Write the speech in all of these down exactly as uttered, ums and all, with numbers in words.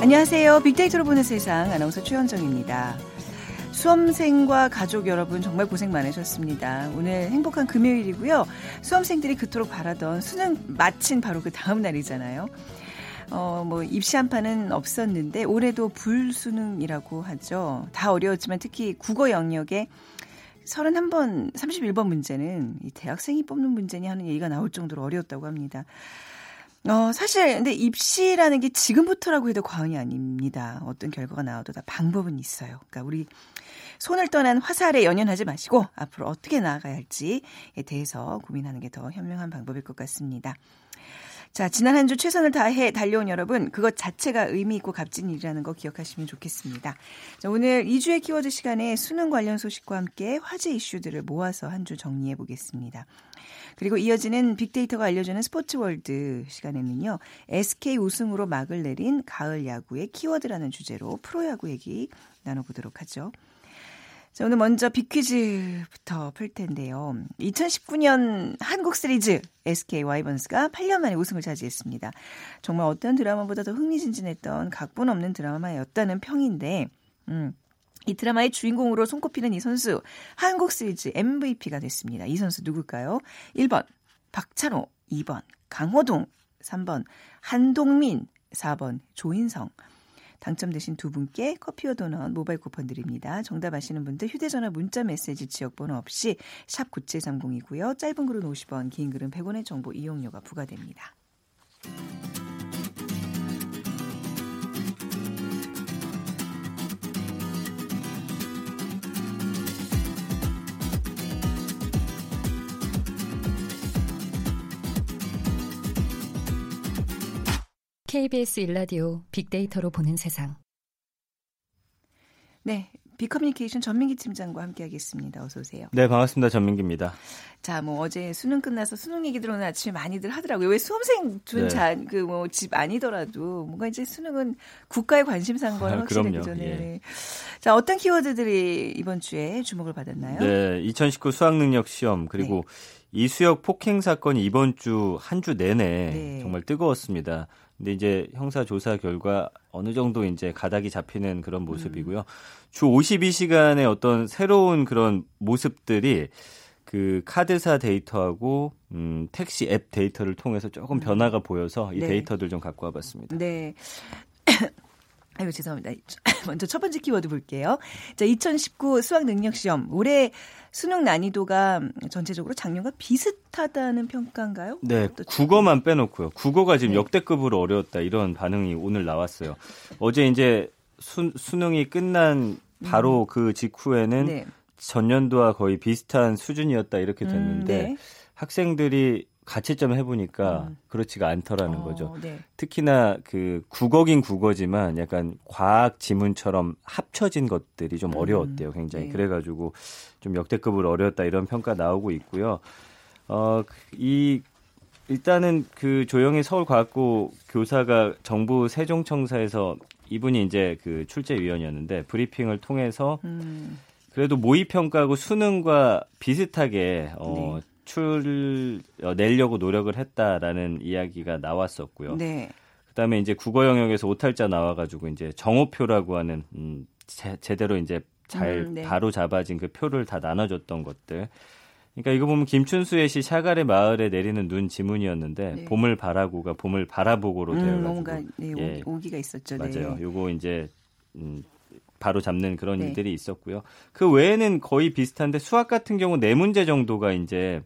안녕하세요. 빅데이터로 보는 세상 아나운서 최현정입니다. 수험생과 가족 여러분 정말 고생 많으셨습니다. 오늘 행복한 금요일이고요. 수험생들이 그토록 바라던 수능 마친 바로 그 다음 날이잖아요. 어, 뭐 입시 한파는 없었는데 올해도 불수능이라고 하죠. 다 어려웠지만 특히 국어 영역에 서른한 번, 삼십일 번 문제는 이 대학생이 뽑는 문제니 하는 얘기가 나올 정도로 어려웠다고 합니다. 어, 사실 근데 입시라는 게 지금부터라고 해도 과언이 아닙니다. 어떤 결과가 나와도 다 방법은 있어요. 그러니까 우리 손을 떠난 화살에 연연하지 마시고 앞으로 어떻게 나아가야 할지에 대해서 고민하는 게 더 현명한 방법일 것 같습니다. 자, 지난 한 주 최선을 다해 달려온 여러분, 그것 자체가 의미 있고 값진 일이라는 거 기억하시면 좋겠습니다. 자, 오늘 이 주의 키워드 시간에 수능 관련 소식과 함께 화제 이슈들을 모아서 한 주 정리해 보겠습니다. 그리고 이어지는 빅데이터가 알려주는 스포츠월드 시간에는요, 에스케이 우승으로 막을 내린 가을 야구의 키워드라는 주제로 프로야구 얘기 나눠보도록 하죠. 자, 오늘 먼저 빅퀴즈부터 풀 텐데요. 이천십구 년 한국 시리즈 에스케이 와이번스가 팔 년 만에 우승을 차지했습니다. 정말 어떤 드라마보다도 흥미진진했던 각본 없는 드라마였다는 평인데, 음, 이 드라마의 주인공으로 손꼽히는 이 선수, 한국 시리즈 엠브이피가 됐습니다. 이 선수 누굴까요? 일 번 박찬호, 이 번 강호동, 삼 번 한동민, 사 번 조인성. 당첨되신 두 분께 커피와 도넛 모바일 쿠폰 드립니다. 정답 아시는 분들 휴대전화 문자 메시지 지역번호 없이 샵 구칠삼공이고요. 짧은 글은 오십 원, 긴 글은 백 원의 정보 이용료가 부과됩니다. 케이비에스 일라디오 빅데이터로 보는 세상. 네, 비커뮤니케이션 전민기 팀장과 함께하겠습니다. 어서 오세요. 네, 반갑습니다. 전민기입니다. 자, 뭐 어제 수능 끝나서 수능 얘기들 오늘 아침에 많이들 하더라고요. 왜 수험생 준 자 그 뭐 집 네. 아니더라도 뭔가 이제 수능은 국가의 관심사인 건 확실히 그 전에. 예. 자, 어떤 키워드들이 이번 주에 주목을 받았나요? 네, 이천십구 수학능력 시험 그리고 네. 이수역 폭행 사건이 이번 주 한 주 내내 네. 정말 뜨거웠습니다. 근데 이제 형사 조사 결과 어느 정도 이제 가닥이 잡히는 그런 모습이고요. 음. 주 오십이 시간의 어떤 새로운 그런 모습들이 그 카드사 데이터하고 음, 택시 앱 데이터를 통해서 조금 변화가 보여서 이 네. 데이터들 좀 갖고 와봤습니다. 네. 아이고, 죄송합니다. 먼저 첫 번째 키워드 볼게요. 자, 이천십구 수학능력시험. 올해 수능 난이도가 전체적으로 작년과 비슷하다는 평가인가요? 네, 국어만 빼놓고요. 국어가 지금 네. 역대급으로 어려웠다 이런 반응이 오늘 나왔어요. 어제 이제 수, 수능이 끝난 바로 음. 그 직후에는 네. 전년도와 거의 비슷한 수준이었다 이렇게 됐는데 음, 네. 학생들이 가채점 해보니까 음. 그렇지가 않더라는 어, 거죠. 네. 특히나 그 국어긴 국어지만 약간 과학 지문처럼 합쳐진 것들이 좀 어려웠대요. 굉장히. 음. 네. 그래가지고 좀 역대급으로 어려웠다 이런 평가 나오고 있고요. 어, 이 일단은 그 조영희 서울과학고 교사가 정부 세종청사에서 이분이 이제 그 출제위원이었는데 브리핑을 통해서 음. 그래도 모의평가하고 수능과 비슷하게 어, 네. 출 어, 내려고 노력을 했다라는 이야기가 나왔었고요. 네. 그다음에 이제 국어 영역에서 오탈자 나와가지고 이제 정오표라고 하는 음, 제, 제대로 이제 잘 음, 네. 바로 잡아진 그 표를 다 나눠줬던 것들. 그러니까 이거 보면 김춘수의 시 샤갈의 마을에 내리는 눈 지문이었는데 네. 봄을 바라고가 봄을 바라보고로 음, 되어가지고 뭔가 네, 오, 예, 오기가 있었죠. 맞아요. 네. 요거 이제. 음, 바로 잡는 그런 네. 일들이 있었고요. 그 외에는 거의 비슷한데 수학 같은 경우 네 문제 정도가 이제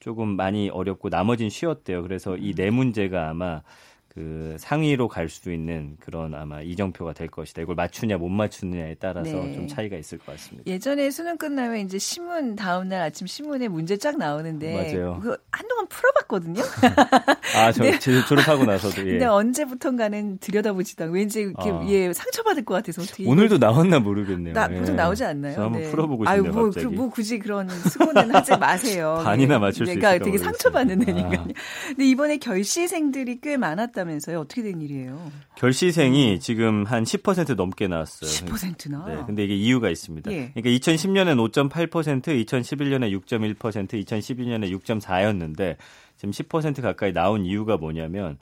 조금 많이 어렵고 나머진 쉬웠대요. 그래서 이 네 문제가 아마 그 상위로 갈 수 있는 그런 아마 이정표가 될 것이다. 이걸 맞추냐 못 맞추느냐에 따라서 네. 좀 차이가 있을 것 같습니다. 예전에 수능 끝나면 이제 신문 다음 날 아침 신문에 문제 쫙 나오는데 맞아요. 그거 한동안 풀어봤거든요. 아, 저, 네. 졸업하고 나서도. 예. 근데 언제부턴가는 들여다보지도 않고 왠지 이렇게 아. 예, 상처받을 것 같아서 어떻게. 오늘도 나왔나 모르겠네요. 나, 예. 보통 나오지 않나요? 저 한번 네. 풀어보고 싶네요. 아유, 뭐, 갑자기. 그, 뭐 굳이 그런 수고는 하지 마세요. 반이나 맞출 네. 수 있을까 그러니까 되게 상처받는 애니까요. 아. 근데 이번에 결시생들이 꽤 많았다. 면서요. 어떻게 된 일이에요? 결시생이 지금 한 십 퍼센트 넘게 나왔어요. 십 퍼센트나? 네. 근데 이게 이유가 있습니다. 예. 그러니까 이천십 년엔 오 점 팔 퍼센트, 이천십일 년에 육 점 일 퍼센트, 이천십이 년에 육 점 사였는데 지금 십 퍼센트 가까이 나온 이유가 뭐냐면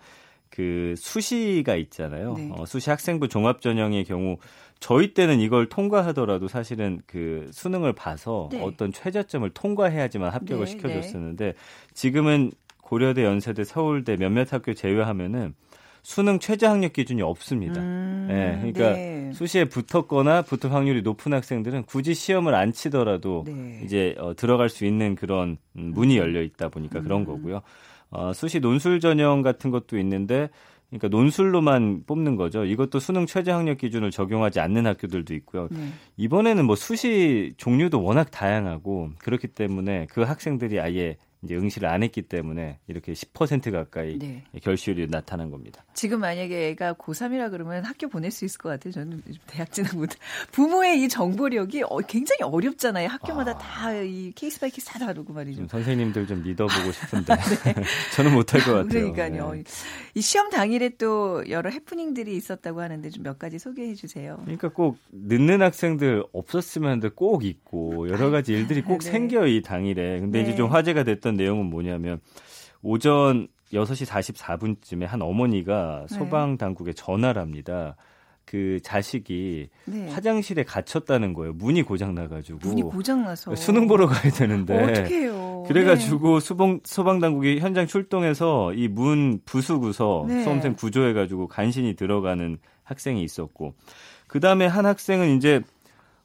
그 수시가 있잖아요. 네. 어, 수시 학생부 종합전형의 경우 저희 때는 이걸 통과하더라도 사실은 그 수능을 봐서 네. 어떤 최저점을 통과해야지만 합격을 네, 시켜줬었는데 네. 지금은 고려대, 연세대, 서울대 몇몇 학교 제외하면은 수능 최저 학력 기준이 없습니다. 음, 네, 그러니까 네. 수시에 붙었거나 붙을 확률이 높은 학생들은 굳이 시험을 안 치더라도 네. 이제 어, 들어갈 수 있는 그런 문이 열려 있다 보니까 음. 그런 거고요. 어, 수시 논술 전형 같은 것도 있는데 그러니까 논술로만 뽑는 거죠. 이것도 수능 최저학력 기준을 적용하지 않는 학교들도 있고요. 네. 이번에는 뭐 수시 종류도 워낙 다양하고 그렇기 때문에 그 학생들이 아예 이제 응시를 안 했기 때문에 이렇게 십 퍼센트 가까이 네. 결시율이 나타난 겁니다. 지금 만약에 애가 고삼이라 그러면 학교 보낼 수 있을 것 같아요. 저는 대학 진학보다 부모의 이 정보력이 굉장히 어렵잖아요. 학교마다 아... 다 이 케이스 바이 케이스 다 다르고 말이죠. 좀 선생님들 좀 믿어보고 싶은데 네. 저는 못할 것 같아요. 그러니까요. 네. 이 시험 당일에 또 여러 해프닝들이 있었다고 하는데 좀 몇 가지 소개해 주세요. 그러니까 꼭 늦는 학생들 없었으면 하는데 꼭 있고 여러 가지 일들이 꼭 네. 생겨요. 이 당일에. 근데 네. 이제 좀 화제가 됐던 내용은 뭐냐면 오전 여섯 시 사십사 분쯤에 한 어머니가 소방 당국에 전화를 합니다. 그 자식이 네. 화장실에 갇혔다는 거예요. 문이 고장 나가지고 문이 고장 나서 수능 보러 가야 되는데 어떻게 해요? 그래가지고 네. 소방 소방 당국이 현장 출동해서 이 문 부수고서 네. 수험생 구조해가지고 간신히 들어가는 학생이 있었고 그 다음에 한 학생은 이제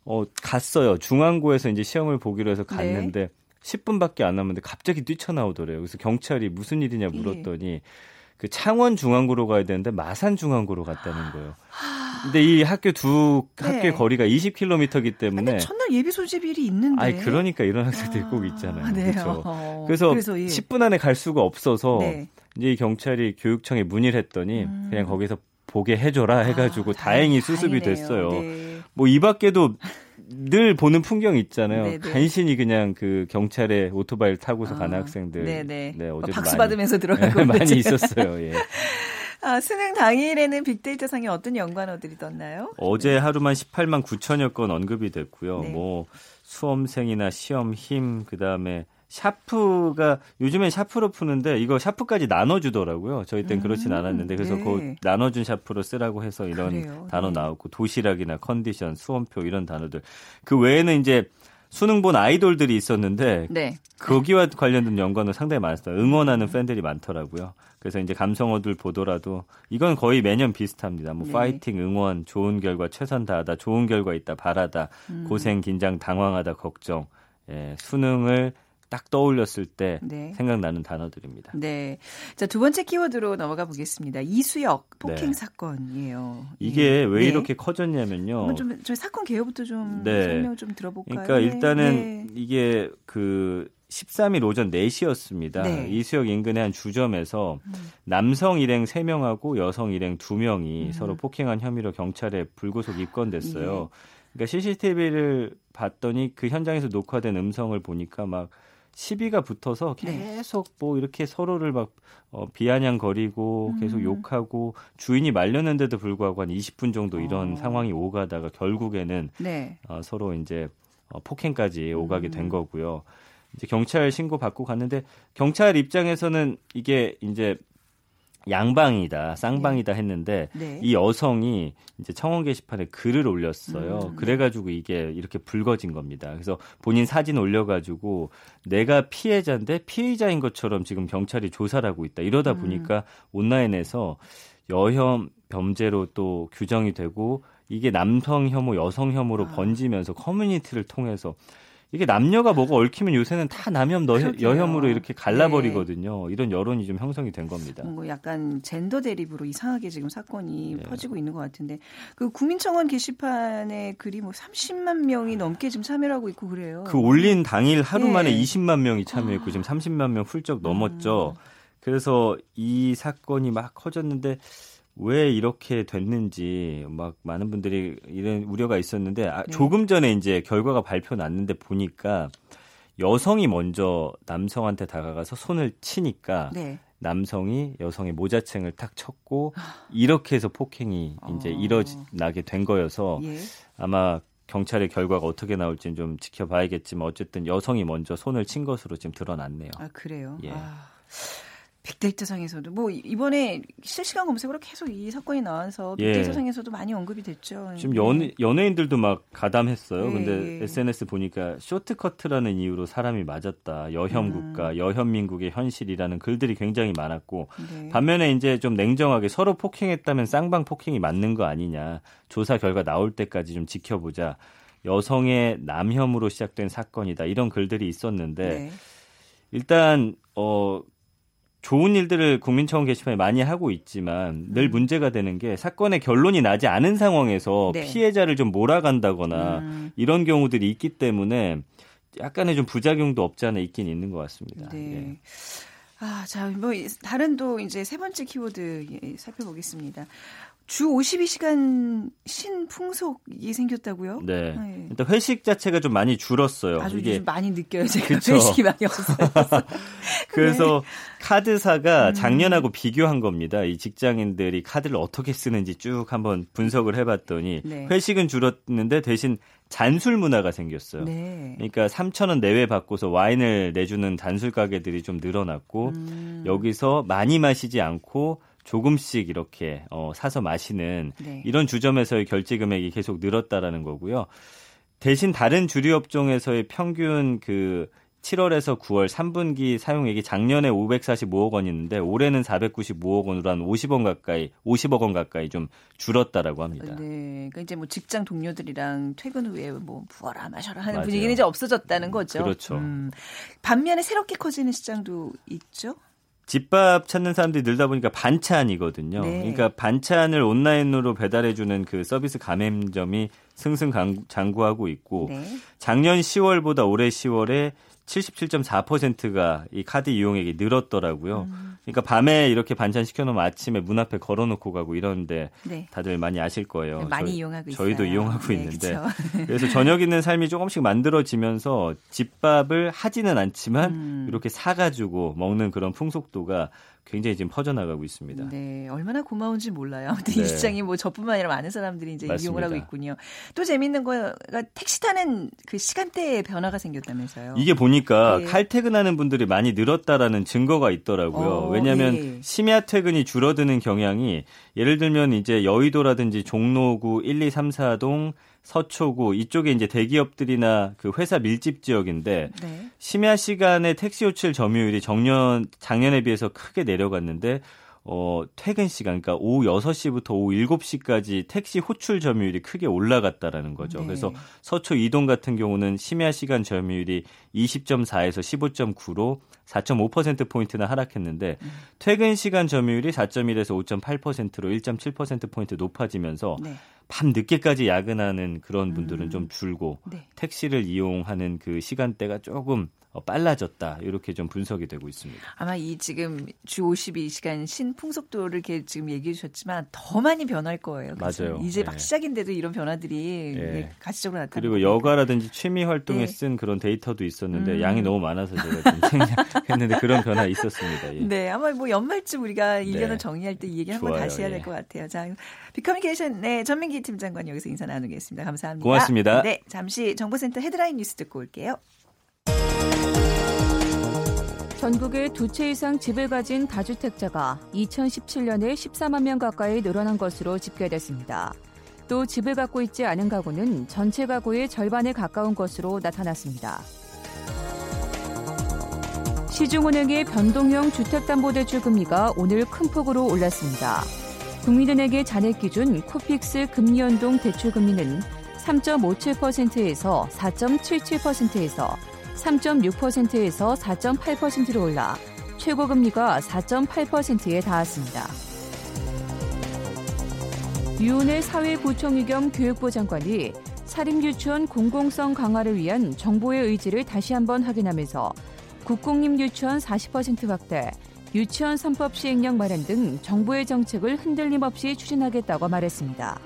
어, 갔어요. 중앙고에서 이제 시험을 보기로 해서 갔는데. 네. 십 분밖에 안 남았는데 갑자기 뛰쳐나오더래요. 그래서 경찰이 무슨 일이냐 물었더니 예. 그 창원 중앙고로 가야 되는데 마산 중앙고로 갔다는 거예요. 근데 이 학교 두 네. 학교의 거리가 이십 킬로미터이기 때문에 근데 첫날 예비 소집일이 있는데. 아니 그러니까 이런 학생들이 아, 꼭 있잖아요. 네. 그렇죠. 어, 그래서, 그래서 예. 십 분 안에 갈 수가 없어서 네. 이제 경찰이 교육청에 문의를 했더니 음. 그냥 거기서 보게 해줘라 해가지고 아, 다행히 다행, 수습이 다행이네요. 됐어요. 네. 뭐 이 밖에도 늘 보는 풍경 있잖아요. 네네. 간신히 그냥 그 경찰에 오토바이를 타고서 아, 가는 학생들. 네네. 네, 어제 박수 많이, 받으면서 들어가고 네, 많이 있었어요. 예. 아, 수능 당일에는 빅데이터상에 어떤 연관어들이 떴나요? 어제 네. 하루만 십팔만 구천여 건 언급이 됐고요. 네. 뭐 수험생이나 시험 힘 그다음에 샤프가 요즘엔 샤프로 푸는데 이거 샤프까지 나눠주더라고요. 저희 땐 그렇진 않았는데 그래서 네. 그 나눠준 샤프로 쓰라고 해서 이런 그래요. 단어 네. 나왔고 도시락이나 컨디션, 수험표 이런 단어들. 그 외에는 이제 수능 본 아이돌들이 있었는데 네. 거기와 관련된 연관은 상당히 많았어요. 응원하는 팬들이 많더라고요. 그래서 이제 감성어들 보더라도 이건 거의 매년 비슷합니다. 뭐 네. 파이팅, 응원, 좋은 결과, 최선 다하다, 좋은 결과 있다, 바라다, 음. 고생, 긴장, 당황하다, 걱정. 예, 수능을 딱 떠올렸을 때 네. 생각나는 단어들입니다. 네, 자, 두 번째 키워드로 넘어가 보겠습니다. 이수역 폭행 네. 사건이에요. 이게 예. 왜 이렇게 네. 커졌냐면요. 좀 저희 사건 개요부터 좀 네. 설명 좀 들어볼까요? 그러니까 일단은 네. 이게 그 십삼 일 오전 네 시였습니다. 네. 이수역 인근의 한 주점에서 음. 남성 일행 세 명하고 여성 일행 두 명이 음. 서로 폭행한 혐의로 경찰에 불구속 입건됐어요. 네. 그러니까 씨씨티비를 봤더니 그 현장에서 녹화된 음성을 보니까 막 시비가 붙어서 계속 네. 뭐 이렇게 서로를 막 어, 비아냥거리고 계속 음. 욕하고 주인이 말렸는데도 불구하고 한 이십 분 정도 이런 어. 상황이 오가다가 결국에는 네. 어, 서로 이제 어, 폭행까지 오가게 음. 된 거고요. 이제 경찰 신고 받고 갔는데 경찰 입장에서는 이게 이제 양방이다, 쌍방이다 했는데 네. 이 여성이 이제 청원 게시판에 글을 올렸어요. 음. 그래가지고 이게 이렇게 불거진 겁니다. 그래서 본인 사진 올려가지고 내가 피해자인데 피의자인 것처럼 지금 경찰이 조사를 하고 있다. 이러다 보니까 음. 온라인에서 여혐 범죄로 또 규정이 되고 이게 남성 혐오, 여성 혐오로 아. 번지면서 커뮤니티를 통해서 이게 남녀가 뭐가 얽히면 요새는 다 남혐, 여혐으로 이렇게 갈라버리거든요. 네. 이런 여론이 좀 형성이 된 겁니다. 뭐 약간 젠더 대립으로 이상하게 지금 사건이 네. 퍼지고 있는 것 같은데 그 국민청원 게시판에 글이 뭐 삼십만 명이 넘게 지금 참여하고 있고 그래요. 그 올린 당일 하루 네. 만에 이십만 명이 참여했고 아. 지금 삼십만 명 훌쩍 넘었죠. 음. 그래서 이 사건이 막 커졌는데 왜 이렇게 됐는지 막 많은 분들이 이런 우려가 있었는데 아, 네. 조금 전에 이제 결과가 발표 났는데 보니까 여성이 먼저 남성한테 다가가서 손을 치니까 네. 남성이 여성의 모자챙을 탁 쳤고 이렇게 해서 폭행이 이제 일어나게 된 거여서 예. 아마 경찰의 결과가 어떻게 나올지는 좀 지켜봐야겠지만 어쨌든 여성이 먼저 손을 친 것으로 지금 드러났네요. 아 그래요? 예. 아. 빅데이터상에서도 뭐 이번에 실시간 검색으로 계속 이 사건이 나와서 빅데이터상에서도 예. 많이 언급이 됐죠. 지금 연, 연예인들도 막 가담했어요. 예. 근데 에스엔에스 보니까 쇼트커트라는 이유로 사람이 맞았다. 여혐국가, 음. 여혐민국의 현실이라는 글들이 굉장히 많았고 네. 반면에 이제 좀 냉정하게 서로 폭행했다면 쌍방 폭행이 맞는 거 아니냐. 조사 결과 나올 때까지 좀 지켜보자. 여성의 남혐으로 시작된 사건이다. 이런 글들이 있었는데 네. 일단 어 좋은 일들을 국민청원 게시판에 많이 하고 있지만 늘 문제가 되는 게 사건의 결론이 나지 않은 상황에서 네. 피해자를 좀 몰아간다거나 음. 이런 경우들이 있기 때문에 약간의 좀 부작용도 없지 않아 있긴 있는 것 같습니다. 네. 예. 아, 자, 뭐 다른 또 이제 세 번째 키워드 예, 살펴보겠습니다. 주 오십이 시간 신풍속이 생겼다고요? 네. 네. 일단 회식 자체가 좀 많이 줄었어요. 아주 이게... 요즘 많이 느껴요. 제가 그쵸? 회식이 많이 없어요. 그래서 네. 카드사가 작년하고 음. 비교한 겁니다. 이 직장인들이 카드를 어떻게 쓰는지 쭉 한번 분석을 해봤더니 네. 회식은 줄었는데 대신 잔술 문화가 생겼어요. 네. 그러니까 삼천 원 내외 받고서 와인을 내주는 잔술 가게들이 좀 늘어났고 음. 여기서 많이 마시지 않고 조금씩 이렇게 어, 사서 마시는 네. 이런 주점에서의 결제 금액이 계속 늘었다라는 거고요. 대신 다른 주류 업종에서의 평균 그 칠월에서 구월 삼 분기 사용액이 작년에 오백사십오억 원이었는데 올해는 사백구십오억 원으로 한 오십억 원 가까이 오십억 원 가까이 좀 줄었다라고 합니다. 네, 그러니까 이제 뭐 직장 동료들이랑 퇴근 후에 뭐 부어라 마셔라 하는 맞아요. 분위기는 이제 없어졌다는 거죠. 그렇죠. 음, 반면에 새롭게 커지는 시장도 있죠. 집밥 찾는 사람들이 늘다 보니까 반찬이거든요. 네. 그러니까 반찬을 온라인으로 배달해주는 그 서비스 가맹점이 승승장구하고 있고 네. 작년 시월보다 올해 시월에 칠십칠 점 사 퍼센트가 이 카드 이용액이 늘었더라고요. 음. 그러니까 밤에 이렇게 반찬 시켜놓으면 아침에 문 앞에 걸어놓고 가고 이런데 네. 다들 많이 아실 거예요. 많이 저, 이용하고 저희도 있어요. 이용하고 네, 있는데. 그래서 저녁 있는 삶이 조금씩 만들어지면서 집밥을 하지는 않지만 음. 이렇게 사가지고 먹는 그런 풍속도가 굉장히 지금 퍼져나가고 있습니다. 네, 얼마나 고마운지 몰라요. 아무튼 네. 이 시장이 뭐 저뿐만 아니라 많은 사람들이 이제 맞습니다. 이용을 하고 있군요. 또 재밌는 거가 택시 타는 그 시간대에 변화가 생겼다면서요. 이게 보니까 네. 칼퇴근하는 분들이 많이 늘었다라는 증거가 있더라고요. 어, 왜냐하면 네. 심야 퇴근이 줄어드는 경향이 예를 들면 이제 여의도라든지 종로구 일, 이, 삼, 사동 서초구 이쪽에 이제 대기업들이나 그 회사 밀집 지역인데 네. 심야 시간에 택시 요출 점유율이 작년 작년에 비해서 크게 내려갔는데 어, 퇴근 시간 그러니까 오후 여섯 시부터 오후 일곱 시까지 택시 호출 점유율이 크게 올라갔다라는 거죠. 네. 그래서 서초 이동 같은 경우는 심야 시간 점유율이 이십 점 사에서 십오 점 구로 사 점 오 퍼센트 포인트나 하락했는데 음. 퇴근 시간 점유율이 사 점 일에서 오 점 팔 퍼센트로 일 점 칠 퍼센트 포인트 높아지면서 네. 밤 늦게까지 야근하는 그런 분들은 음. 좀 줄고 네. 택시를 이용하는 그 시간대가 조금 빨라졌다. 이렇게 좀 분석이 되고 있습니다. 아마 이 지금 주 오십이 시간 신풍속도를 이렇게 지금 얘기해 주셨지만 더 많이 변할 거예요. 맞아요. 이제 네. 막 시작인데도 이런 변화들이 네. 가시적으로 나타나고. 그리고 여가라든지 취미 활동에 네. 쓴 그런 데이터도 있었는데 음. 양이 너무 많아서 제가 좀 생략했는데 그런 변화 있었습니다. 예. 네, 아마 뭐 연말쯤 우리가 의견을 네. 정리할 때 이 얘기 한번 다시 해야 될 것 예. 같아요. 자, 비커뮤니케이션 네, 전민기 팀장관 여기서 인사 나누겠습니다. 감사합니다. 고맙습니다. 네, 잠시 정보센터 헤드라인 뉴스 듣고 올게요. 전국의 두 채 이상 집을 가진 다주택자가 이천십칠 년에 십사만 명 가까이 늘어난 것으로 집계됐습니다. 또 집을 갖고 있지 않은 가구는 전체 가구의 절반에 가까운 것으로 나타났습니다. 시중은행의 변동형 주택담보대출 금리가 오늘 큰 폭으로 올랐습니다. 국민은행의 잔액 기준 코픽스 금리 연동 대출 금리는 삼 점 오칠 퍼센트에서 사 점 칠칠 퍼센트에서 삼 점 육 퍼센트에서 사 점 팔 퍼센트로 올라 최고금리가 사 점 팔 퍼센트에 닿았습니다. 유은혜 사회부총리 겸 교육부 장관이 사립유치원 공공성 강화를 위한 정부의 의지를 다시 한번 확인하면서 국공립 유치원 사십 퍼센트 확대, 유치원 삼 법 시행령 마련 등 정부의 정책을 흔들림 없이 추진하겠다고 말했습니다.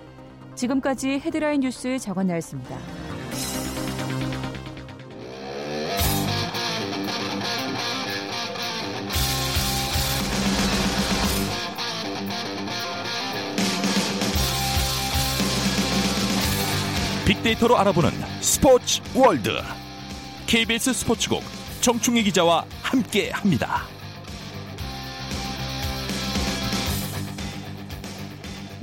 지금까지 헤드라인 뉴스 정원나였습니다. 빅데이터로 알아보는 스포츠 월드 케이비에스 스포츠국 정충희 기자와 함께합니다.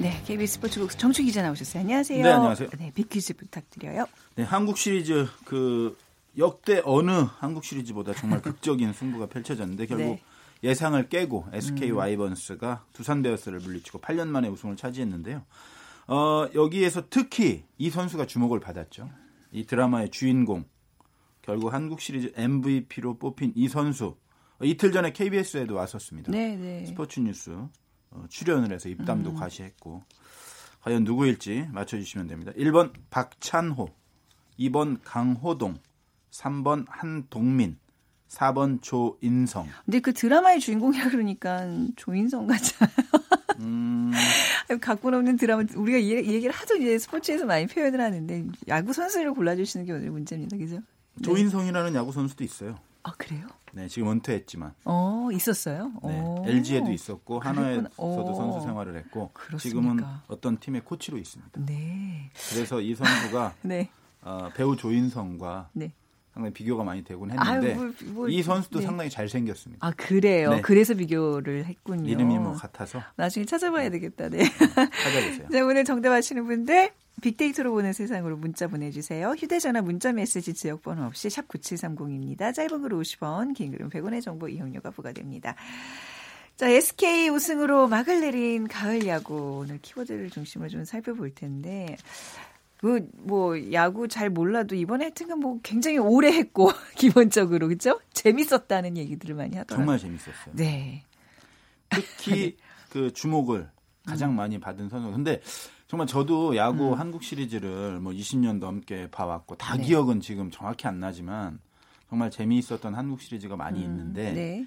네, 케이비에스 스포츠국수 정충희 기자 나오셨어요. 안녕하세요. 네, 안녕하세요. 네, 빅퀴즈 부탁드려요. 네, 한국 시리즈 그 역대 어느 한국 시리즈보다 정말 극적인 승부가 펼쳐졌는데 결국 네. 예상을 깨고 에스케이 와이번스가 두산 베어스를 물리치고 팔 년 만에 우승을 차지했는데요. 어, 여기에서 특히 이 선수가 주목을 받았죠. 이 드라마의 주인공, 결국 한국 시리즈 엠브이피로 뽑힌 이 선수. 이틀 전에 케이비에스에도 왔었습니다. 네네. 스포츠 뉴스 출연을 해서 입담도 음. 과시했고 과연 누구일지 맞춰주시면 됩니다. 일 번 박찬호, 이 번 강호동, 삼 번 한동민, 사 번 조인성. 근데 그 드라마의 주인공이라 그러니까 조인성 같잖아요. 음... 각본 없는 드라마. 우리가 이 얘기를 하도 이제 스포츠에서 많이 표현을 하는데 야구 선수를 골라주시는 게 오늘 문제입니다. 그죠? 조인성이라는 네. 야구 선수도 있어요. 아 그래요? 네, 지금 은퇴했지만. 어, 있었어요? 네, 오. 엘지에도 있었고 한화에서도 선수 생활을 했고 그렇습니까? 지금은 어떤 팀의 코치로 있습니다. 네. 그래서 이 선수가 네. 어, 배우 조인성과 네. 상당히 비교가 많이 되곤 했는데 아유, 뭐, 뭐, 이 선수도 네. 상당히 잘생겼습니다. 아 그래요? 네. 그래서 비교를 했군요. 이름이 뭐 같아서. 나중에 찾아봐야 네. 되겠다. 네. 찾아보세요. 자, 오늘 정답 아시는 분들 빅데이터로 보는 세상으로 문자 보내주세요. 휴대전화 문자메시지 지역번호 없이 샵 구칠삼공입니다. 짧은 글 오십 원, 긴 글은 백 원의 정보 이용료가 부과됩니다. 자, 에스케이 우승으로 막을 내린 가을 야구. 오늘 키워드를 중심으로 좀 살펴볼 텐데 그, 뭐, 야구 잘 몰라도 이번에 하여튼 뭐 굉장히 오래 했고, 기본적으로, 그죠? 재밌었다는 얘기들을 많이 하더라고요. 정말 재밌었어요. 네. 특히 그 주목을 가장 음. 많이 받은 선수. 근데 정말 저도 야구 음. 한국 시리즈를 뭐 이십 년 넘게 봐왔고, 다 네. 기억은 지금 정확히 안 나지만, 정말 재미있었던 한국 시리즈가 많이 음. 있는데, 네.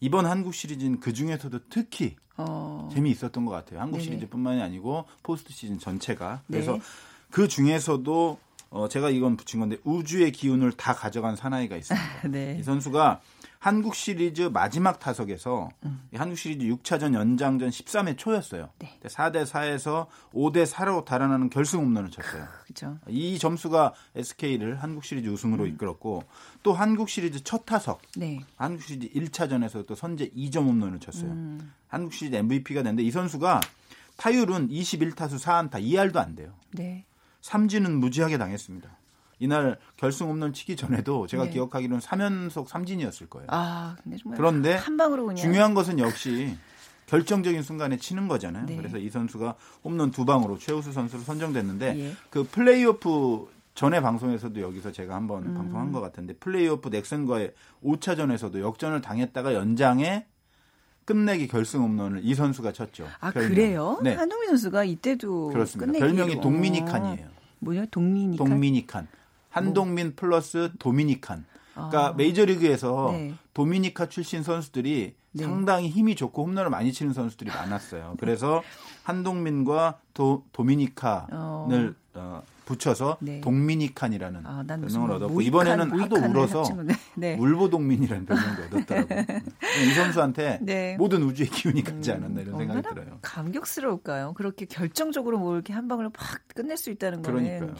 이번 한국 시리즈는 그 중에서도 특히 어. 재미있었던 것 같아요. 한국 네네. 시리즈뿐만이 아니고, 포스트 시즌 전체가. 그래서 네. 그 중에서도 어 제가 이건 붙인 건데 우주의 기운을 다 가져간 사나이가 있습니다. 네. 이 선수가 한국 시리즈 마지막 타석에서 음. 한국 시리즈 육 차전 연장전 십삼 회 초였어요. 네. 사 대 사에서 오 대 사로 달아나는 결승 홈런을 쳤어요. 그렇죠. 이 점수가 에스케이를 한국 시리즈 우승으로 음. 이끌었고 또 한국 시리즈 첫 타석 네. 한국 시리즈 일 차전에서 또 선제 이 점 홈런을 쳤어요. 음. 한국 시리즈 엠브이피가 됐는데 이 선수가 타율은 이십일 타수 사 안타 이 할도 안 돼요. 네. 삼진은 무지하게 당했습니다. 이날 결승 홈런 치기 전에도 제가 네. 기억하기로는 삼 연속 삼진이었을 거예요. 아, 근데 정말 그런데 한 방으로 그냥. 중요한 것은 역시 결정적인 순간에 치는 거잖아요. 네. 그래서 이 선수가 홈런 두 방으로 최우수 선수로 선정됐는데 예. 그 플레이오프 전에 방송에서도 여기서 제가 한번 음. 방송한 것 같은데 플레이오프 넥센과의 오 차전에서도 역전을 당했다가 연장에 끝내기 결승 홈런을 이 선수가 쳤죠. 아 별명. 그래요? 네. 한동민 선수가 이때도 그렇습니다. 끝내기 별명이 동미니칸이에요. 뭐냐? 동미니칸. 동미니칸. 한동민 뭐. 플러스 도미니칸. 그러니까 아. 메이저리그에서 네. 도미니카 출신 선수들이 네. 상당히 힘이 좋고 홈런을 많이 치는 선수들이 많았어요. 그래서 한동민과 도, 도미니칸을 어. 어, 붙여서 네. 동미니칸이라는 아, 별명을 얻었고 모이칸, 이번에는 하도 울어서 네. 울보동민이라는 별명도 얻었더라고요. 이 선수한테 네. 모든 우주의 기운이 가지 않았나 이런 생각이 들어요. 감격스러울까요? 그렇게 결정적으로 뭐 이렇게 한 방으로 팍 끝낼 수 있다는 거는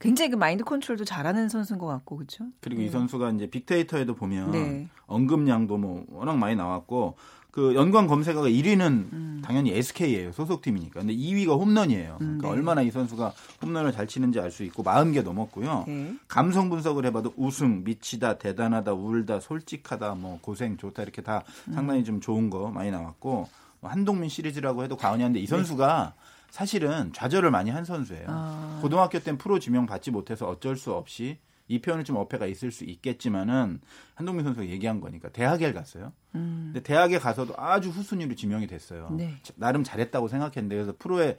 굉장히 그 마인드 컨트롤도 잘하는 선수인 것 같고 그렇죠? 그리고 네. 이 선수가 이제 빅데이터에도 보면 네. 언급량도 뭐 워낙 많이 나왔고 그 연관 검색어가 일 위는 음. 당연히 에스케이예요. 소속팀이니까. 근데 이 위가 홈런이에요. 음, 그러니까 네. 얼마나 이 선수가 홈런을 잘 치는지 알 수 있고 마흔 개 넘었고요. 네. 감성 분석을 해봐도 우승, 미치다, 대단하다, 울다, 솔직하다, 뭐 고생, 좋다 이렇게 다 음. 상당히 좀 좋은 거 많이 나왔고 한동민 시리즈라고 해도 과언이 아닌데 이 선수가 네. 사실은 좌절을 많이 한 선수예요. 아. 고등학교 땐 프로 지명 받지 못해서 어쩔 수 없이 이 표현은 좀 어폐가 있을 수 있겠지만은 한동민 선수가 얘기한 거니까 대학에 갔어요. 음. 근데 대학에 가서도 아주 후순위로 지명이 됐어요. 네. 나름 잘했다고 생각했는데 그래서 프로에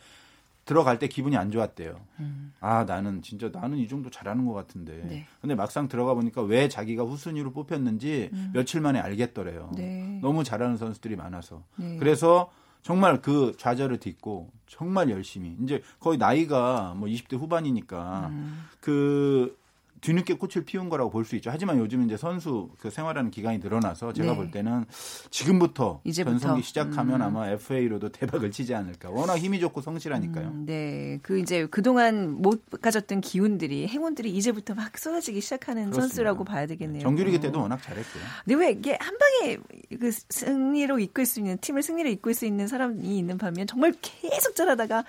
들어갈 때 기분이 안 좋았대요. 음. 아 나는 진짜 나는 이 정도 잘하는 것 같은데. 네. 근데 막상 들어가 보니까 왜 자기가 후순위로 뽑혔는지 음. 며칠 만에 알겠더래요. 네. 너무 잘하는 선수들이 많아서. 네. 그래서 정말 그 좌절을 딛고 정말 열심히 이제 거의 나이가 뭐 이십 대 후반이니까 음. 그 뒤늦게 꽃을 피운 거라고 볼 수 있죠. 하지만 요즘 이제 선수 그 생활하는 기간이 늘어나서 제가 네. 볼 때는 지금부터 이제부터. 전성기 시작하면 음. 아마 에프에이로도 대박을 치지 않을까. 워낙 힘이 좋고 성실하니까요. 음, 네, 그 이제 그동안 못 가졌던 기운들이 행운들이 이제부터 막 쏟아지기 시작하는 그렇습니다. 선수라고 봐야 되겠네요. 정규리그 때도 워낙 잘했고요. 근데 왜 이게 한 방에 그 승리로 이끌 수 있는 팀을 승리로 이끌 수 있는 사람이 있는 반면 정말 계속 잘하다가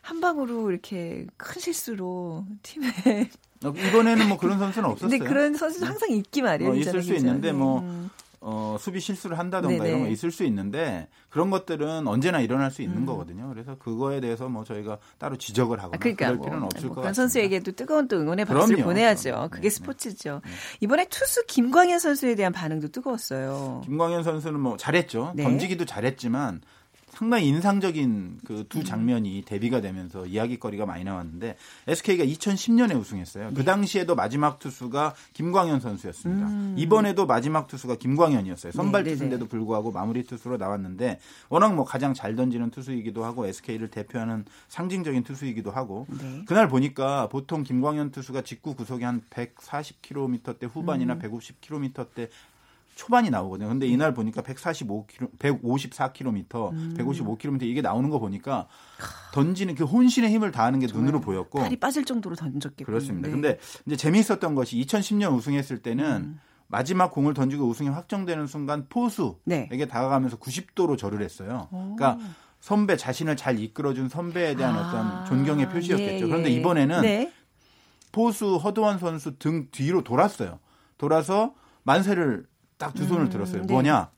한 방으로 이렇게 큰 실수로 팀에 이번에는 뭐 그런 선수는 없었어요. 근데 그런 선수는 항상 있기 마련이잖아요. 어, 있을 수 있는데 뭐 음. 어, 수비 실수를 한다던가 네네. 이런 거 있을 수 있는데 그런 것들은 언제나 일어날 수 있는 음. 거거든요. 그래서 그거에 대해서 뭐 저희가 따로 지적을 하거나 아, 그러니까 그럴 뭐, 필요는 없을 뭐, 것 같아요. 선수에게도 뜨거운 또 응원의 박수를 그럼요, 보내야죠. 그럼요. 그게 네, 스포츠죠. 네. 이번에 투수 김광현 선수에 대한 반응도 뜨거웠어요. 김광현 선수는 뭐 잘했죠. 네. 던지기도 잘했지만 상당히 인상적인 그 두 장면이 대비가 되면서 이야기거리가 많이 나왔는데 에스케이가 이천십 년에 우승했어요. 네. 그 당시에도 마지막 투수가 김광현 선수였습니다. 음. 이번에도 마지막 투수가 김광현이었어요. 선발 네, 투수인데도 불구하고 마무리 투수로 나왔는데 워낙 뭐 가장 잘 던지는 투수이기도 하고 에스케이를 대표하는 상징적인 투수이기도 하고 네. 그날 보니까 보통 김광현 투수가 직구 구속이 한 백사십 킬로미터대 후반이나 음. 백오십 킬로미터대 초반이 나오거든요. 근데 이날 보니까 백사십오 킬로미터, 백오십사 킬로미터, 음. 백오십오 킬로미터 이게 나오는 거 보니까 던지는 그 혼신의 힘을 다하는 게 눈으로 보였고 팔이 빠질 정도로 던졌겠군요. 그렇습니다. 네. 근데 이제 재미있었던 것이 이천십 년 우승했을 때는 음. 마지막 공을 던지고 우승이 확정되는 순간 포수에게 네. 다가가면서 구십 도로 절을 했어요. 오. 그러니까 선배 자신을 잘 이끌어준 선배에 대한 아. 어떤 존경의 표시였겠죠. 예, 예. 그런데 이번에는 네. 포수 허두환 선수 등 뒤로 돌았어요. 돌아서 만세를 딱 두 손을 들었어요. 음, 네. 뭐냐?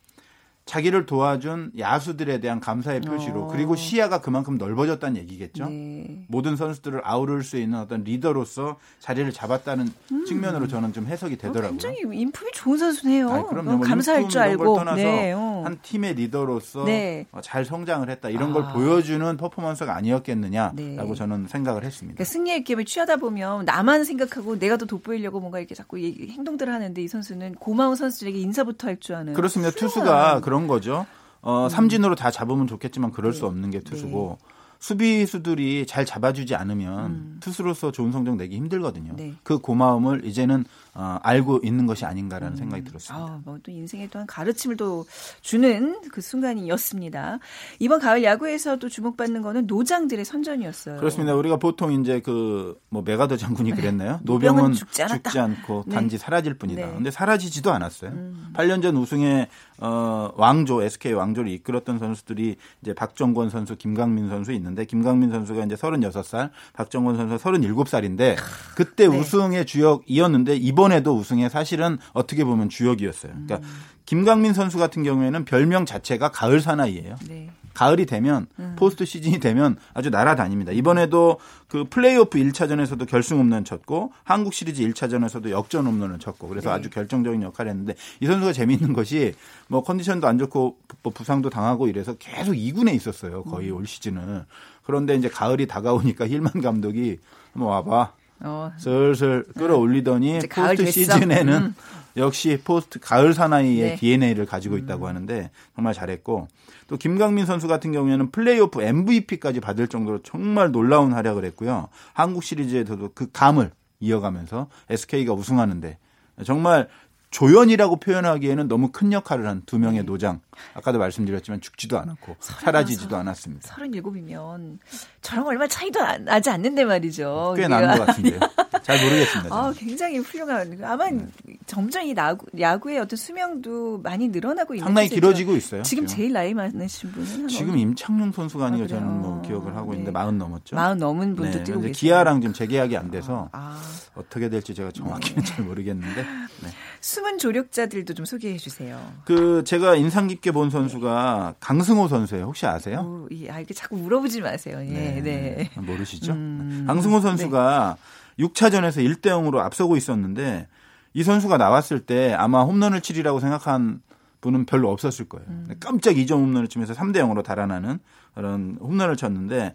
자기를 도와준 야수들에 대한 감사의 표시로 어. 그리고 시야가 그만큼 넓어졌다는 얘기겠죠. 네. 모든 선수들을 아우를 수 있는 어떤 리더로서 자리를 잡았다는 음. 측면으로 저는 좀 해석이 되더라고요. 어, 굉장히 인품이 좋은 선수네요. 아니, 그럼요. 어, 뭐 감사할 줄 알고. 떠나서 네, 어. 한 팀의 리더로서 네. 잘 성장을 했다. 이런 아. 걸 보여주는 퍼포먼스가 아니었겠느냐라고 네. 저는 생각을 했습니다. 그러니까 승리의 게임을 취하다 보면 나만 생각하고 내가 더 돋보이려고 뭔가 이렇게 자꾸 행동들을 하는데 이 선수는 고마운 선수들에게 인사부터 할 줄 아는. 그렇습니다. 투수가 그런 그런 거죠. 어, 음. 삼진으로 다 잡으면 좋겠지만 그럴 네. 수 없는 게 투수고 네. 수비수들이 잘 잡아주지 않으면 음. 투수로서 좋은 성적 내기 힘들거든요. 네. 그 고마움을 이제는 어, 알고 있는 것이 아닌가라는 음. 생각이 들었습니다. 아, 뭐 또 인생에 또한 가르침을 또 주는 그 순간이었습니다. 이번 가을 야구에서 또 주목받는 거는 노장들의 선전이었어요. 그렇습니다. 우리가 보통 이제 그 뭐 메가더 장군이 그랬나요? 노병은 죽지, 죽지 않고 네. 단지 사라질 뿐이다. 그런데 네. 사라지지도 않았어요. 음. 팔 년 전 우승의 어, 왕조 에스케이 왕조를 이끌었던 선수들이 이제 박정권 선수, 김강민 선수 있는데 김강민 선수가 이제 서른여섯 살, 박정권 선수가 서른일곱 살인데 그때 네. 우승의 주역이었는데 이번에도 우승의 사실은 어떻게 보면 주역이었어요. 그러니까 음. 김강민 선수 같은 경우에는 별명 자체가 가을 사나이예요. 네. 가을이 되면 음. 포스트 시즌이 되면 아주 날아다닙니다. 이번에도 그 플레이오프 일 차전에서도 결승 홈런 쳤고 한국 시리즈 일 차전에서도 역전 홈런을 쳤고 그래서 네. 아주 결정적인 역할을 했는데 이 선수가 재미있는 것이 뭐 컨디션도 안 좋고 부상도 당하고 이래서 계속 이 군에 있었어요. 거의 음. 올 시즌을. 그런데 이제 가을이 다가오니까 힐만 감독이 한번 와봐. 어. 슬슬 끌어올리더니 포스트 시즌에는 음. 역시 포스트 가을 사나이의 네. 디엔에이를 가지고 있다고 하는데 정말 잘했고 또 김강민 선수 같은 경우에는 플레이오프 엠브이피까지 받을 정도로 정말 놀라운 활약을 했고요. 한국 시리즈에서도 그 감을 이어가면서 에스케이가 우승하는데 정말 조연이라고 표현하기에는 너무 큰 역할을 한 두 명의 네. 노장. 아까도 말씀드렸지만 죽지도 않았고 사라지지도 않았습니다. 서른일곱이면 저랑 얼마 차이도 나지 않는데 말이죠. 꽤 나는 것 같은데요. 잘 모르겠습니다. 아, 굉장히 훌륭한. 아마 네. 점점 이 야구, 야구의 어떤 수명도 많이 늘어나고 있는 상당히 길어지고 있어요. 지금 제일 나이 많으신 분은 지금 임창용 선수가 아니고 아, 저는 뭐 기억을 하고 네. 있는데 마흔 넘었죠. 마흔 넘은 분도 네. 뛰고 계세요. 기아랑 지금 재계약이 안 돼서 아, 아. 어떻게 될지 제가 정확히는 네. 잘 모르겠는데. 네. 숨은 조력자들도 좀 소개해 주세요. 그 제가 인상 깊게 본 선수가 강승호 선수예요. 혹시 아세요? 오, 예. 아, 이게 자꾸 물어보지 마세요. 예. 네. 네. 모르시죠? 음, 강승호 선수가 네. 육 차전에서 일 대 영으로 앞서고 있었는데 이 선수가 나왔을 때 아마 홈런을 치리라고 생각한 분은 별로 없었을 거예요. 음. 깜짝 이 점 홈런을 치면서 삼 대 영으로 달아나는 그런 홈런을 쳤는데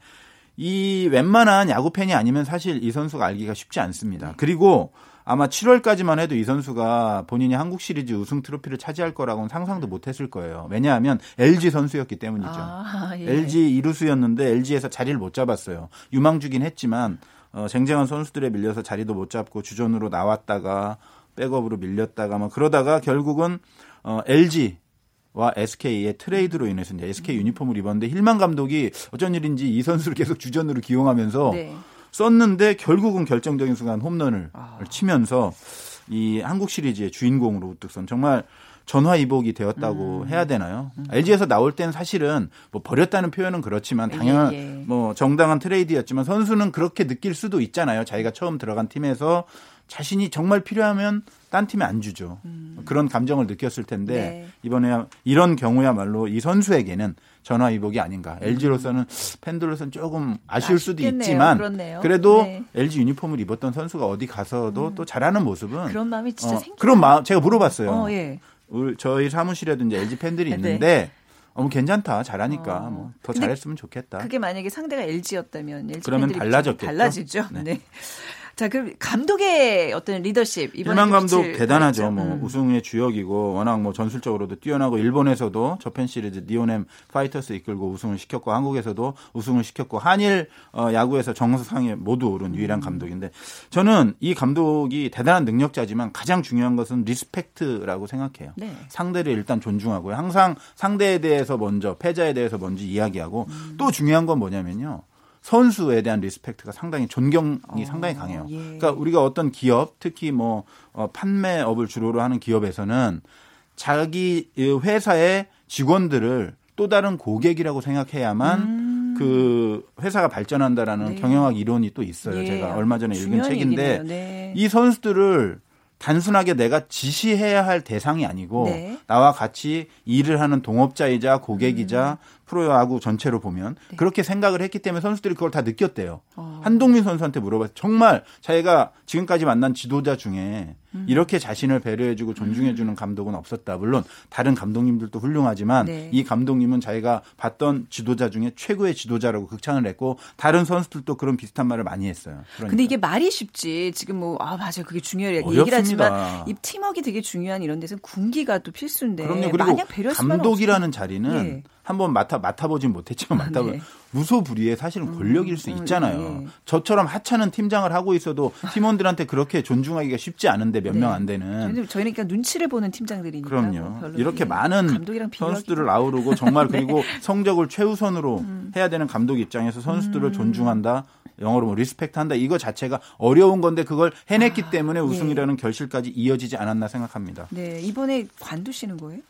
이 웬만한 야구팬이 아니면 사실 이 선수가 알기가 쉽지 않습니다. 그리고 아마 칠월까지만 해도 이 선수가 본인이 한국 시리즈 우승 트로피를 차지할 거라고는 상상도 못했을 거예요. 왜냐하면 엘지 선수였기 때문이죠. 아, 예. 엘지 이루수였는데 엘지에서 자리를 못 잡았어요. 유망주긴 했지만 어, 쟁쟁한 선수들에 밀려서 자리도 못 잡고 주전으로 나왔다가 백업으로 밀렸다가 막 그러다가 결국은 어, 엘지와 에스케이의 트레이드로 인해서 이제 에스케이 유니폼을 입었는데 힐만 감독이 어쩐 일인지 이 선수를 계속 주전으로 기용하면서 네. 썼는데 결국은 결정적인 순간 홈런을 아. 치면서 이 한국 시리즈의 주인공으로 우뚝 선 정말 전화위복이 되었다고 음. 해야 되나요? 음. 엘지에서 나올 때는 사실은 뭐 버렸다는 표현은 그렇지만 당연한 예, 예. 뭐 정당한 트레이드였지만 선수는 그렇게 느낄 수도 있잖아요. 자기가 처음 들어간 팀에서 자신이 정말 필요하면 딴 팀에 안 주죠. 음. 그런 감정을 느꼈을 텐데 네. 이번에 이런 경우야말로 이 선수에게는 전화위복이 아닌가. 엘지로서는 팬들로서는 조금 아쉬울 아쉽겠네요. 수도 있지만 그렇네요. 그래도 네. 엘지 유니폼을 입었던 선수가 어디 가서도 음. 또 잘하는 모습은 그런 마음이 진짜 어, 생기네요. 그런 마음 제가 물어봤어요. 어, 예. 우리 저희 사무실에도 이제 엘지 팬들이 있는데 네. 어, 뭐 괜찮다 잘하니까 어. 뭐 더 잘했으면 좋겠다. 그게 만약에 상대가 엘지였다면 엘지 그러면 팬들이 달라졌겠죠. 달라지죠. 네. 네. 자 그럼 감독의 어떤 리더십 힐만 감독 대단하죠. 뭐 음. 우승의 주역이고 워낙 뭐 전술적으로도 뛰어나고 일본에서도 저펜 시리즈 니온엠 파이터스 이끌고 우승을 시켰고 한국에서도 우승을 시켰고 한일 야구에서 정상에 모두 오른 유일한 감독인데 저는 이 감독이 대단한 능력자지만 가장 중요한 것은 리스펙트라고 생각해요. 네. 상대를 일단 존중하고요. 항상 상대에 대해서 먼저 패자에 대해서 먼저 이야기하고 음. 또 중요한 건 뭐냐면요. 선수에 대한 리스펙트가 상당히 존경이 어, 상당히 강해요. 예. 그러니까 우리가 어떤 기업, 특히 뭐 어, 판매업을 주로로 하는 기업에서는 자기 회사의 직원들을 또 다른 고객이라고 생각해야만 음. 그 회사가 발전한다라는 네. 경영학 이론이 또 있어요. 예. 제가 얼마 전에 읽은 책인데 네. 이 선수들을 단순하게 내가 지시해야 할 대상이 아니고 네. 나와 같이 일을 하는 동업자이자 고객이자 음. 프로야구 전체로 보면 네. 그렇게 생각을 했기 때문에 선수들이 그걸 다 느꼈대요. 어. 한동민 선수한테 물어봤어요. 정말 자기가 지금까지 만난 지도자 중에 음. 이렇게 자신을 배려해주고 존중해주는 감독은 없었다. 물론 다른 감독님들도 훌륭하지만 네. 이 감독님은 자기가 봤던 지도자 중에 최고의 지도자라고 극찬을 했고 다른 선수들도 그런 비슷한 말을 많이 했어요. 그런데 그러니까. 이게 말이 쉽지. 지금 뭐 아 맞아요. 그게 중요해요. 얘기를 하지만 이 팀워크가 되게 중요한 이런 데서는 군기가 또 필수인데 그럼요. 그리고 만약 배려했으면 감독이라는 없으면. 자리는 네. 한번 맡아 맡아보진 못했지만 맡아보 네. 무소불위의 사실은 권력일 수 있잖아요. 음, 네. 저처럼 하찮은 팀장을 하고 있어도 팀원들한테 그렇게 존중하기가 쉽지 않은데 몇 명 안 네. 되는. 저희는 그러니까 눈치를 보는 팀장들이니까. 그럼요. 뭐 이렇게 많은 선수들을 아우르고 정말 네. 그리고 성적을 최우선으로 음. 해야 되는 감독 입장에서 선수들을 음. 존중한다. 영어로 뭐 리스펙트한다. 이거 자체가 어려운 건데 그걸 해냈기 아, 때문에 우승이라는 네. 결실까지 이어지지 않았나 생각합니다. 네 이번에 관두시는 거예요?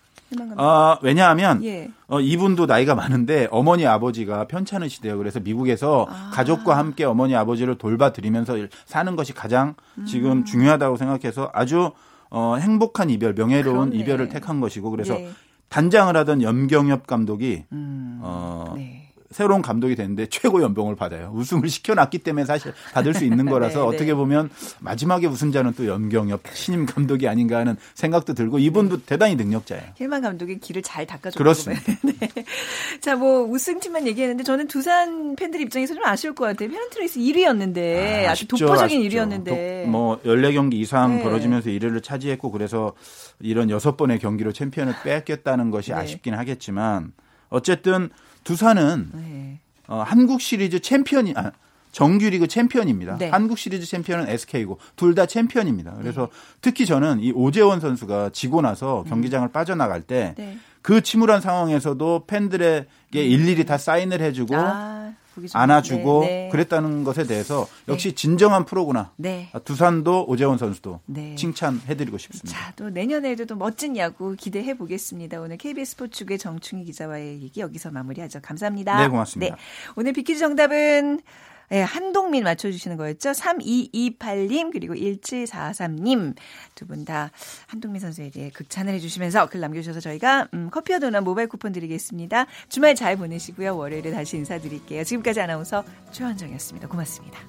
아, 왜냐하면 예. 어, 이분도 나이가 많은데 어머니 아버지가 편찮으시대요. 그래서 미국에서 아. 가족과 함께 어머니 아버지를 돌봐드리면서 사는 것이 가장 음. 지금 중요하다고 생각해서 아주 어, 행복한 이별, 명예로운 그러네. 이별을 택한 것이고 그래서 예. 단장을 하던 염경엽 감독이 음. 어, 네. 새로운 감독이 됐는데 최고 연봉을 받아요. 우승을 시켜놨기 때문에 사실 받을 수 있는 거라서 네, 어떻게 네. 보면 마지막에 우승자는 또 염경엽 신임 감독이 아닌가 하는 생각도 들고 이분도 네. 대단히 능력자예요. 힐만 감독이 길을 잘 닦아줬다고 그렇습니다. 네. 자, 뭐 우승팀만 얘기했는데 저는 두산 팬들 입장에서 좀 아쉬울 것 같아요. 페넌트레이스 일 위였는데 아, 아주 독보적인 아쉽죠. 일 위였는데 독, 뭐 열네 경기 이상 네. 벌어지면서 일 위를 차지했고 그래서 이런 여섯 번의 경기로 챔피언을 뺏겼다는 것이 네. 아쉽긴 하겠지만 어쨌든 두산은 네. 어, 한국 시리즈 챔피언이 아, 정규리그 챔피언입니다. 네. 한국 시리즈 챔피언은 에스케이고 둘 다 챔피언입니다. 그래서 네. 특히 저는 이 오재원 선수가 지고 나서 경기장을 음. 빠져나갈 때 그 네. 치물한 상황에서도 팬들에게 네. 일일이 다 사인을 해주고 아, 안아주고 네, 네. 그랬다는 것에 대해서 역시 네. 진정한 프로구나. 네. 두산도 오재원 선수도 네. 칭찬해드리고 싶습니다. 자, 또 내년에도 또 멋진 야구 기대해 보겠습니다. 오늘 케이비에스 스포츠국의 정충희 기자와의 얘기 여기서 마무리하죠. 감사합니다. 네, 고맙습니다. 네. 오늘 빅퀴즈 정답은 네, 한동민 맞춰주시는 거였죠. 삼이이팔 님 그리고 일칠사삼 님 두 분 다 한동민 선수에 대해 극찬을 해주시면서 글 남겨주셔서 저희가 음, 커피와 도넛 모바일 쿠폰 드리겠습니다. 주말 잘 보내시고요. 월요일에 다시 인사드릴게요. 지금까지 아나운서 최원정이었습니다. 고맙습니다.